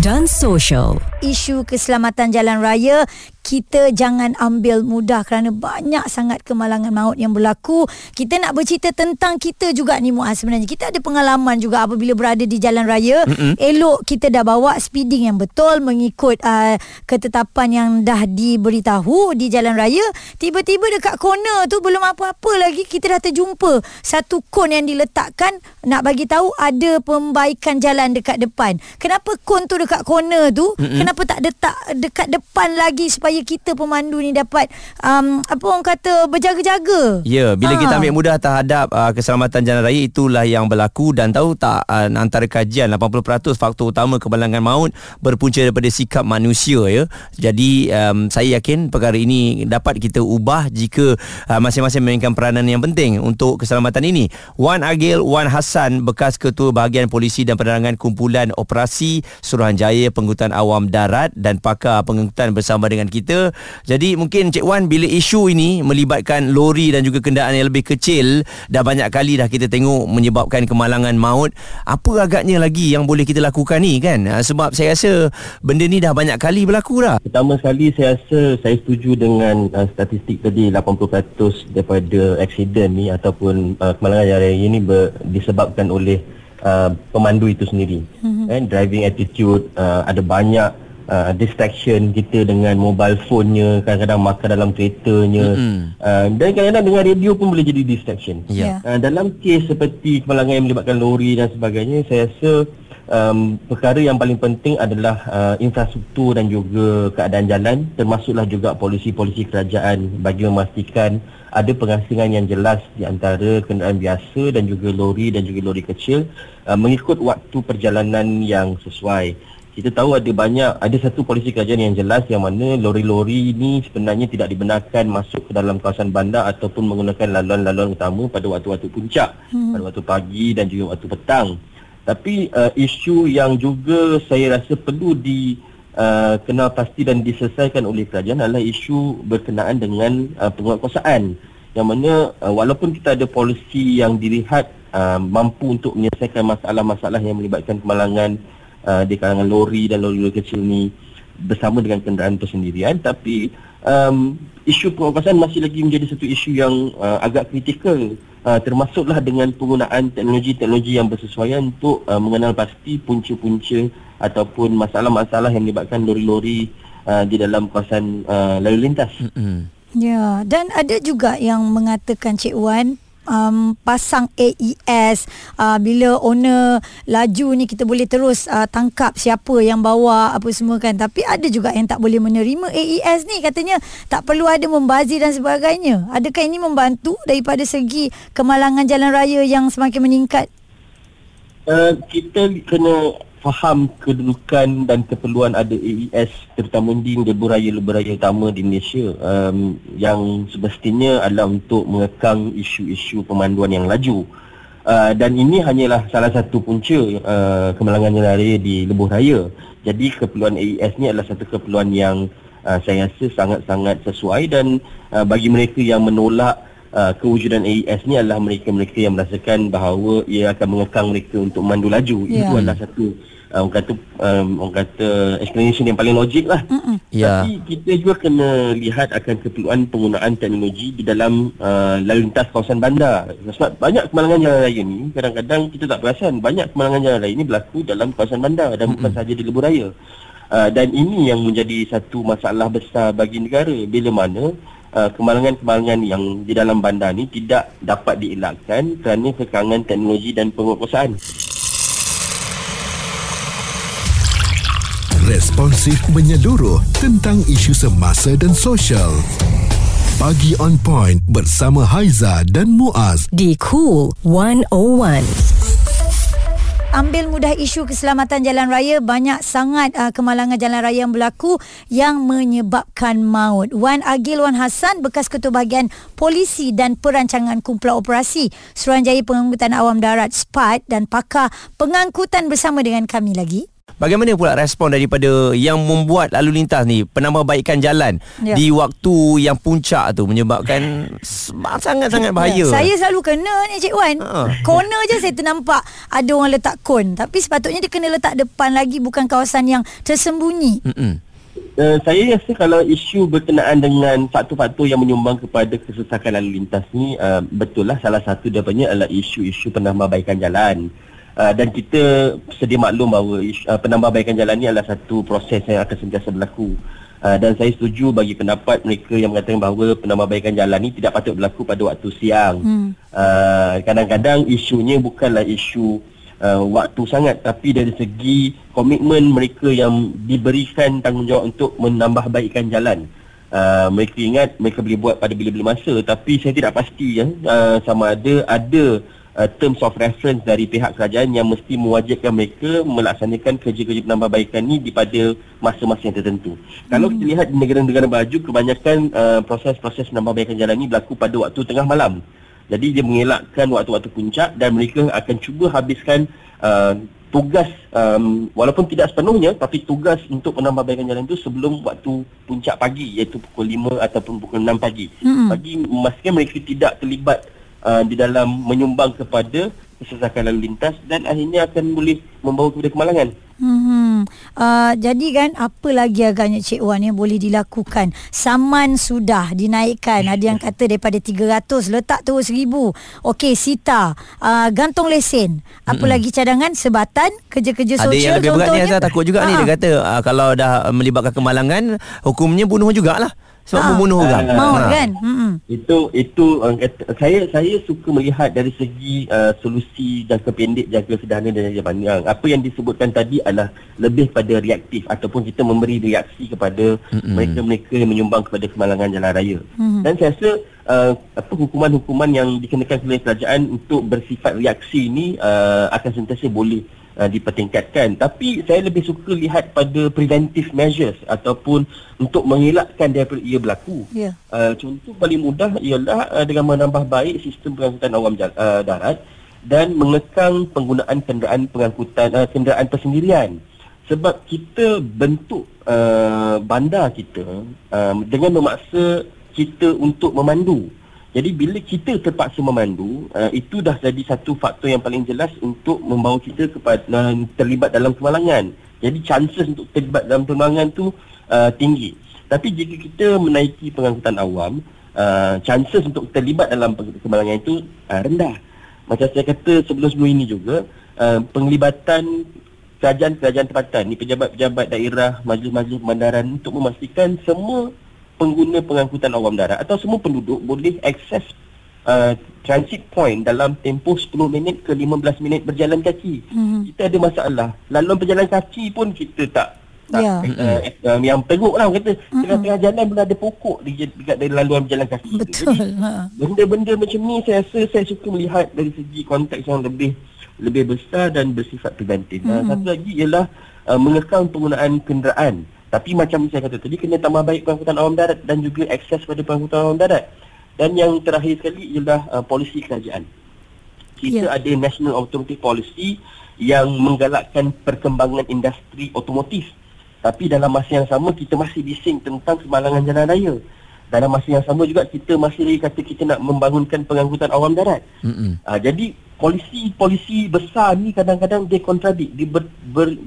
dan sosial. Isu keselamatan jalan raya, kita jangan ambil mudah kerana banyak sangat kemalangan maut yang berlaku. Kita nak bercerita tentang kita juga ni Muaz, sebenarnya kita ada pengalaman juga apabila berada di jalan raya. Elok kita dah bawa speeding yang betul, mengikut ketetapan yang dah diberitahu di jalan raya. Tiba-tiba dekat corner tu belum apa-apa lagi, kita dah terjumpa satu kon yang diletakkan nak bagi tahu ada pembaikan jalan dekat depan. Kenapa kon tu dekat corner tu? Kenapa tak letak dekat depan lagi supaya kita pemandu ni dapat apa orang kata, berjaga-jaga. Ya, bila kita ambil mudah terhadap keselamatan jalan raya, itulah yang berlaku. Dan tahu tak, antara kajian 80% faktor utama kemalangan maut berpunca daripada sikap manusia, ya. Jadi saya yakin perkara ini dapat kita ubah jika masing-masing memainkan peranan yang penting untuk keselamatan ini. Wan Agil Wan Hassan, bekas Ketua Bahagian Polisi dan Penerangan Kumpulan Operasi Suruhanjaya Pengangkutan Awam Darat dan pakar pengangkutan bersama dengan kita. Jadi mungkin Encik Wan, bila isu ini melibatkan lori dan juga kenderaan yang lebih kecil, dah banyak kali dah kita tengok menyebabkan kemalangan maut. Apa agaknya lagi yang boleh kita lakukan ni, kan? Sebab saya rasa benda ni dah banyak kali berlaku dah. Pertama sekali saya rasa saya setuju dengan statistik tadi, 80% daripada aksiden ni ataupun kemalangan jalan raya ni disebabkan oleh pemandu itu sendiri. Driving attitude, ada banyak distraction kita dengan mobile phone-nya, kadang-kadang makan dalam keretanya, dan kadang-kadang dengan radio pun boleh jadi distraction. Dalam kes seperti kemalangan yang melibatkan lori dan sebagainya, saya rasa perkara yang paling penting adalah infrastruktur dan juga keadaan jalan, termasuklah juga polisi-polisi kerajaan bagi memastikan ada pengasingan yang jelas di antara kenderaan biasa dan juga lori kecil, mengikut waktu perjalanan yang sesuai. Kita tahu ada satu polisi kerajaan yang jelas yang mana lori-lori ni sebenarnya tidak dibenarkan masuk ke dalam kawasan bandar ataupun menggunakan laluan-laluan utama pada waktu-waktu puncak, pada waktu pagi dan juga waktu petang. Tapi isu yang juga saya rasa perlu dikenal pasti dan diselesaikan oleh kerajaan adalah isu berkenaan dengan penguatkuasaan, yang mana walaupun kita ada polisi yang dilihat mampu untuk menyelesaikan masalah-masalah yang melibatkan kemalangan di kalangan lori dan lori-lori kecil ni bersama dengan kenderaan persendirian, tapi isu penguatkuasaan masih lagi menjadi satu isu yang agak kritikal, termasuklah dengan penggunaan teknologi-teknologi yang bersesuaian untuk mengenal pasti punca-punca ataupun masalah-masalah yang melibatkan lori-lori di dalam kawasan lalu lintas. Ya, dan ada juga yang mengatakan, Cik Wan, pasang AES, bila owner laju ni kita boleh terus tangkap siapa yang bawa apa semua, kan. Tapi ada juga yang tak boleh menerima AES ni, katanya tak perlu ada membazir dan sebagainya. Adakah ini membantu daripada segi kemalangan jalan raya yang semakin meningkat? Kita kena faham kedudukan dan keperluan ada AES, terutama di lebuh raya utama di Malaysia, yang semestinya adalah untuk mengekang isu-isu pemanduan yang laju, dan ini hanyalah salah satu punca kemalangan jalan raya di lebuh raya. Jadi keperluan AES ni adalah satu keperluan yang saya rasa sangat-sangat sesuai, dan bagi mereka yang menolak kewujudan AES ni adalah mereka-mereka yang merasakan bahawa ia akan mengekang mereka untuk memandu laju. Itu adalah satu orang kata explanation yang paling logik lah. Tapi kita juga kena lihat akan keperluan penggunaan teknologi di dalam lalu lintas kawasan bandar. Sebab banyak kemalangan jalan raya ni kadang-kadang kita tak perasan, banyak kemalangan jalan raya ni berlaku dalam kawasan bandar dan bukan sahaja di lebuh raya. Dan ini yang menjadi satu masalah besar bagi negara, bila mana kemalangan-kemalangan yang di dalam bandar ni tidak dapat dielakkan kerana kekangan teknologi dan penguatkuasaan. Responsif menyeluruh tentang isu semasa dan sosial. Pagi On Point bersama Haiza dan Muaz di Cool 101. Ambil mudah isu keselamatan jalan raya, banyak sangat kemalangan jalan raya yang berlaku yang menyebabkan maut. Wan Agil Wan Hassan, bekas Ketua Bahagian Polisi dan Perancangan Kumpulan Operasi Suruhanjaya Pengangkutan Awam Darat SPAD dan pakar pengangkutan bersama dengan kami lagi. Bagaimana pula respon daripada yang membuat lalu lintas ni, penambahbaikan jalan di waktu yang puncak tu menyebabkan sangat-sangat bahaya. Saya selalu kena ni Cik Wan. Corner je saya ternampak ada orang letak kon, tapi sepatutnya dia kena letak depan lagi, bukan kawasan yang tersembunyi. Saya rasa kalau isu berkenaan dengan faktor-faktor yang menyumbang kepada kesesakan lalu lintas ni, betul lah salah satu daripadanya adalah isu-isu penambahbaikan jalan. Dan kita sedia maklum bahawa penambahbaikan jalan ni adalah satu proses yang akan sentiasa berlaku. Dan saya setuju bagi pendapat mereka yang mengatakan bahawa penambahbaikan jalan ni tidak patut berlaku pada waktu siang. Kadang-kadang isunya bukanlah isu waktu sangat, tapi dari segi komitmen mereka yang diberikan tanggungjawab untuk menambahbaikan jalan. Mereka ingat mereka boleh buat pada bila-bila masa, tapi saya tidak pasti sama ada terms of reference dari pihak kerajaan yang mesti mewajibkan mereka melaksanakan kerja-kerja penambahbaikan ni pada masa-masa yang tertentu. Kalau kita lihat di negara-negara baju, kebanyakan proses-proses penambahbaikan jalan ni berlaku pada waktu tengah malam. Jadi dia mengelakkan waktu-waktu puncak dan mereka akan cuba habiskan tugas walaupun tidak sepenuhnya, tapi tugas untuk penambahbaikan jalan itu sebelum waktu puncak pagi, iaitu pukul 5 ataupun pukul 6 pagi. Bagi memastikan mereka tidak terlibat di dalam menyumbang kepada kesesakan lalu lintas dan akhirnya akan boleh membawa kepada kemalangan. Jadi kan apa lagi agaknya Cik Wan yang boleh dilakukan? Saman sudah dinaikkan. Ada yang kata daripada 300 letak terus 1,000. Okey, sita, gantung lesen. Apa lagi cadangan? Sebatan, kerja-kerja sosial. Ada yang lebih berat ni, saya takut juga ni. Dia kata kalau dah melibatkan kemalangan, hukumnya bunuh jugalah. Sebab membunuh orang. Kan? Itu saya suka melihat dari segi solusi jangka pendek, jangka sederhana dan jangka panjang. Apa yang disebutkan tadi adalah lebih pada reaktif ataupun kita memberi reaksi kepada mereka-mereka yang menyumbang kepada kemalangan jalan raya. Dan saya rasa hukuman-hukuman yang dikenakan oleh kerajaan untuk bersifat reaksi ini akan sentiasa boleh dipertingkatkan, tapi saya lebih suka lihat pada preventive measures ataupun untuk mengelakkan daripada ia berlaku. Contoh paling mudah ialah dengan menambah baik sistem pengangkutan awam darat dan mengekang penggunaan kenderaan pengangkutan kenderaan persendirian. Sebab kita bentuk bandar kita dengan memaksa kita untuk memandu. Jadi bila kita terpaksa memandu, itu dah jadi satu faktor yang paling jelas untuk membawa kita kepada terlibat dalam kemalangan. Jadi chances untuk terlibat dalam kemalangan tu tinggi. Tapi jika kita menaiki pengangkutan awam, chances untuk terlibat dalam kemalangan itu rendah. Macam saya kata sebelum-sebelum ini juga, penglibatan kerajaan-kerajaan tempatan, ni pejabat-pejabat daerah, majlis-majlis pemandaran untuk memastikan semua pengguna pengangkutan awam darat atau semua penduduk boleh akses transit point dalam tempoh 10 minit ke 15 minit berjalan kaki. Kita ada masalah laluan pejalan kaki pun kita tak yang teruk lah kata tengah-tengah jalan bila ada pokok dekat laluan pejalan kaki. Betul. Jadi, benda-benda macam ni saya rasa saya suka melihat dari segi konteks yang lebih besar dan bersifat preventif. Satu lagi ialah mengekang penggunaan kenderaan. Tapi macam saya kata tadi, kena tambah baik pengangkutan awam darat dan juga akses pada pengangkutan awam darat. Dan yang terakhir sekali ialah polisi kerajaan. Kita ada National Automotive Policy yang menggalakkan perkembangan industri otomotif. Tapi dalam masa yang sama, kita masih bising tentang kemalangan jalan raya. Dalam masa yang sama juga, kita masih lagi kata kita nak membangunkan pengangkutan awam darat. Jadi polisi-polisi besar ni kadang-kadang dia kontradik, dia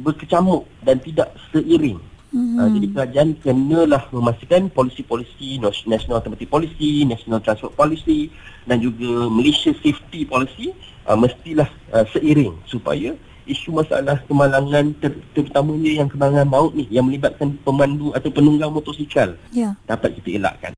berkecamuk dan tidak seiring. Jadi kerajaan kenalah memastikan polisi-polisi, National Automotive Policy, National Transport Policy dan juga Malaysia Safety Policy mestilah seiring supaya isu masalah kemalangan terutamanya yang kemalangan maut ni yang melibatkan pemandu atau penunggang motosikal dapat kita elakkan.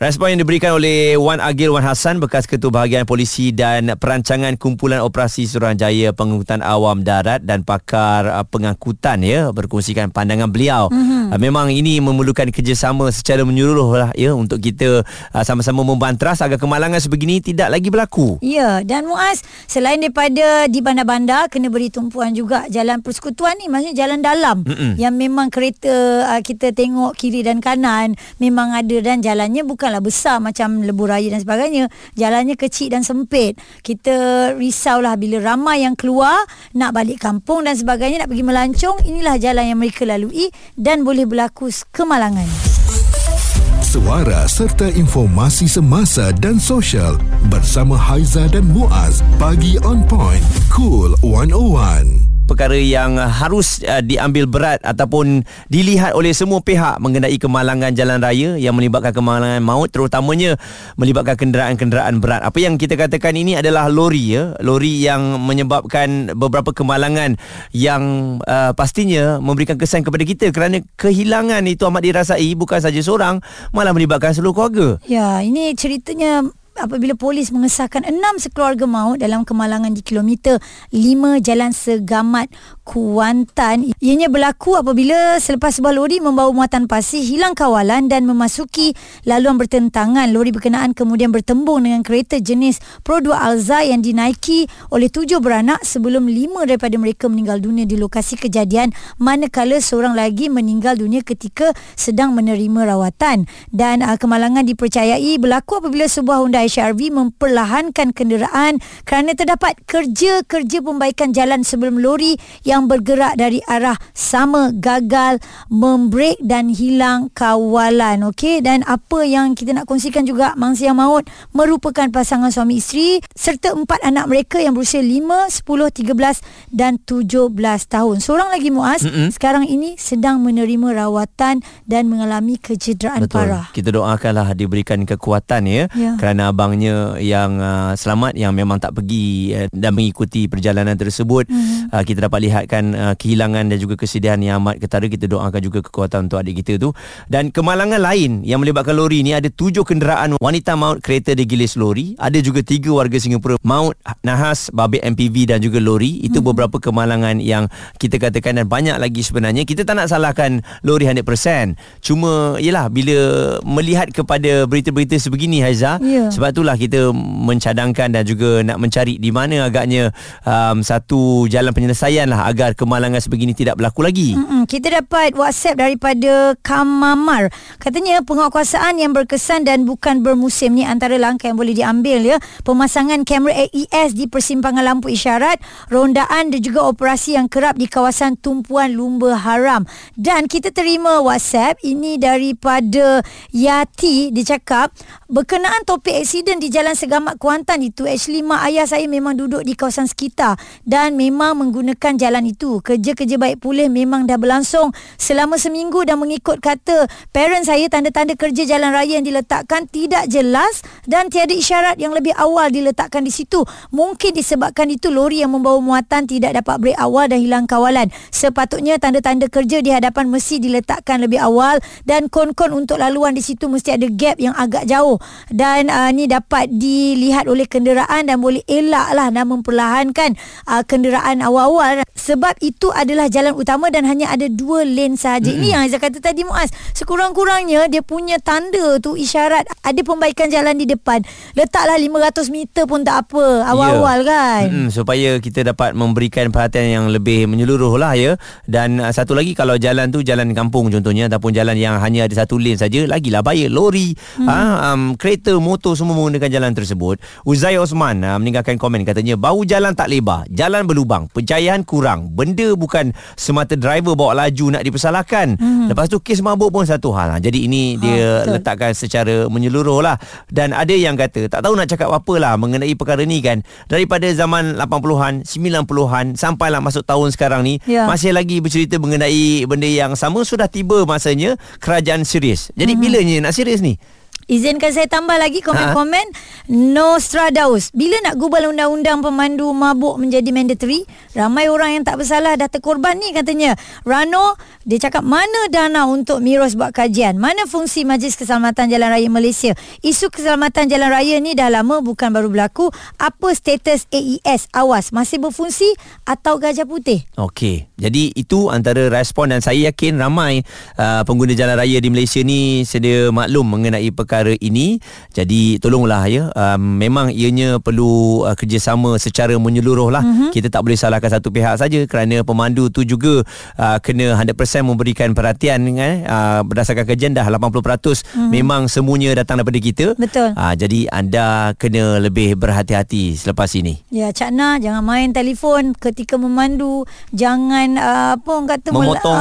Respon yang diberikan oleh Wan Agil Wan Hassan, bekas Ketua Bahagian Polisi dan Perancangan Kumpulan Operasi Suruhanjaya Pengangkutan Awam Darat dan pakar pengangkutan berkongsikan pandangan beliau. Memang ini memerlukan kerjasama secara menyeluruh untuk kita sama-sama membantras agar kemalangan sebegini tidak lagi berlaku. Dan Muaz, selain daripada di bandar-bandar kena beri tumpuan juga jalan persekutuan ni, maksudnya jalan dalam yang memang kereta kita tengok kiri dan kanan memang ada dan jalannya bukan bukanlah besar macam lebuh raya dan sebagainya. Jalannya kecil dan sempit. Kita risaulah bila ramai yang keluar nak balik kampung dan sebagainya, nak pergi melancong. Inilah jalan yang mereka lalui dan boleh berlaku kemalangan. Suara serta informasi semasa dan sosial bersama Haiza dan Muaz. Pagi On Point, Cool 101. Perkara yang harus diambil berat ataupun dilihat oleh semua pihak mengenai kemalangan jalan raya yang melibatkan kemalangan maut, terutamanya melibatkan kenderaan-kenderaan berat. Apa yang kita katakan ini adalah lori, ya. Lori yang menyebabkan beberapa kemalangan yang pastinya memberikan kesan kepada kita kerana kehilangan itu amat dirasai, bukan saja seorang, malah melibatkan seluruh keluarga. Ya, ini ceritanya apabila polis mengesahkan 6 sekeluarga maut dalam kemalangan di kilometer 5 Jalan Segamat, Kuantan. Ianya berlaku apabila selepas sebuah lori membawa muatan pasir hilang kawalan dan memasuki laluan bertentangan. Lori berkenaan kemudian bertembung dengan kereta jenis Proton Alza yang dinaiki oleh 7 beranak sebelum 5 daripada mereka meninggal dunia di lokasi kejadian, manakala seorang lagi meninggal dunia ketika sedang menerima rawatan. Dan kemalangan dipercayai berlaku apabila sebuah Honda Sharvi memperlahankan kenderaan kerana terdapat kerja-kerja pembaikan jalan sebelum lori yang bergerak dari arah sama gagal membrek dan hilang kawalan. Okey, dan apa yang kita nak kongsikan juga, mangsa yang maut merupakan pasangan suami isteri serta 4 anak mereka yang berusia 5, 10, 13 dan 17 tahun. Seorang lagi, Muaz, sekarang ini sedang menerima rawatan dan mengalami kecederaan parah. Kita doakanlah diberikan kekuatan, ya. Kerana abangnya yang selamat, yang memang tak pergi dan mengikuti perjalanan tersebut. Kita dapat lihatkan kehilangan dan juga kesedihan yang amat ketara. Kita doakan juga kekuatan untuk adik kita tu. Dan kemalangan lain yang melibatkan lori ni, ada 7 kenderaan wanita maut kereta digilis lori. Ada juga 3 warga Singapura maut nahas babit MPV dan juga lori. Itu beberapa kemalangan yang kita katakan, dan banyak lagi sebenarnya. Kita tak nak salahkan lori 100%. Cuma yelah, bila melihat kepada berita-berita sebegini, Haizah, sebab itulah kita mencadangkan dan juga nak mencari di mana agaknya satu jalan penyelesaian lah agar kemalangan sebegini tidak berlaku lagi. Kita dapat WhatsApp daripada Kamamar. Katanya penguatkuasaan yang berkesan dan bukan bermusim ni antara langkah yang boleh diambil, ya. Pemasangan kamera AES di persimpangan lampu isyarat, rondaan dan juga operasi yang kerap di kawasan tumpuan lumba haram. Dan kita terima WhatsApp ini daripada Yati. Dia cakap berkenaan topik aksiden di Jalan Segamat Kuantan itu, actually mak ayah saya memang duduk di kawasan sekitar dan memang menggunakan jalan itu. Kerja-kerja baik pulih memang dah berlangsung selama seminggu dan mengikut kata parent saya, tanda-tanda kerja jalan raya yang diletakkan tidak jelas dan tiada isyarat yang lebih awal diletakkan di situ. Mungkin disebabkan itu lori yang membawa muatan tidak dapat brek awal dan hilang kawalan. Sepatutnya tanda-tanda kerja di hadapan mesti diletakkan lebih awal dan kon-kon untuk laluan di situ mesti ada gap yang agak jauh. Dan ni dapat dilihat oleh kenderaan dan boleh elaklah dan memperlahankan kenderaan awal-awal, sebab itu adalah jalan utama dan hanya ada 2 lane sahaja. Ini yang Aizah kata tadi, Muaz, sekurang-kurangnya dia punya tanda tu isyarat ada pembaikan jalan di depan, letaklah 500 meter pun tak apa awal-awal, kan. Supaya kita dapat memberikan perhatian yang lebih menyeluruh lah, ya. Dan satu lagi, kalau jalan tu jalan kampung contohnya, ataupun jalan yang hanya ada 1 lane saja, lagilah baik lori, kereta, motor semua menggunakan jalan tersebut. Uzai Osman meninggalkan komen, katanya bau jalan tak lebar, jalan berlubang, penjayahan kurang. Benda bukan semata driver bawa laju nak dipersalahkan. Lepas tu kes mabuk pun satu hal. Jadi ini dia letakkan secara menyeluruh lah. Dan ada yang kata tak tahu nak cakap apa lah mengenai perkara ni, kan. Daripada zaman 80-an, 90-an sampailah masuk tahun sekarang ni, masih lagi bercerita mengenai benda yang sama. Sudah tiba masanya kerajaan serius. Jadi bilanya nak serius ni? Izinkan saya tambah lagi komen-komen Nostradamus. Bila nak gubal undang-undang pemandu mabuk menjadi mandatory, ramai orang yang tak bersalah dah terkorban ni, katanya. Rano, dia cakap mana dana untuk Miros buat kajian? Mana fungsi Majlis Keselamatan Jalan Raya Malaysia? Isu keselamatan jalan raya ni dah lama, bukan baru berlaku. Apa status AES? Awas, masih berfungsi atau gajah putih? Okey, jadi itu antara respon, dan saya yakin ramai pengguna jalan raya di Malaysia ni sedia maklum mengenai perkara perkara ini. Jadi tolonglah ya, memang ianya perlu kerjasama secara menyeluruh lah. Kita tak boleh salahkan satu pihak saja, kerana pemandu tu juga kena 100% memberikan perhatian berdasarkan kajian dah 80% memang semuanya datang daripada kita. Betul. Jadi anda kena lebih berhati-hati selepas ini. Ya, Cak Nah, jangan main telefon ketika memandu. Jangan apa orang kata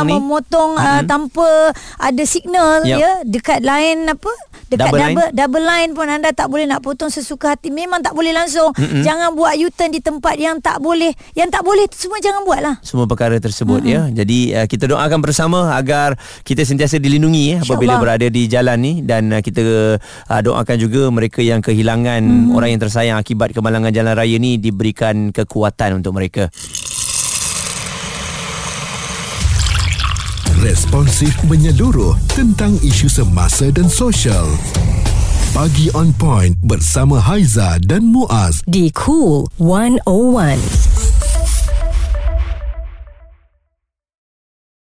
memotong tanpa ada signal ya, dekat line apa, dekat double line pun anda tak boleh nak potong sesuka hati. Memang tak boleh langsung. Jangan buat U-turn di tempat yang tak boleh. Yang tak boleh semua jangan buatlah. Semua perkara tersebut ya. Jadi kita doakan bersama agar kita sentiasa dilindungi apabila berada di jalan ni, dan kita doakan juga mereka yang kehilangan orang yang tersayang akibat kemalangan jalan raya ni diberikan kekuatan untuk mereka. Responsif menyeluruh tentang isu semasa dan sosial. Pagi On Point bersama Haiza dan Muaz di Cool 101.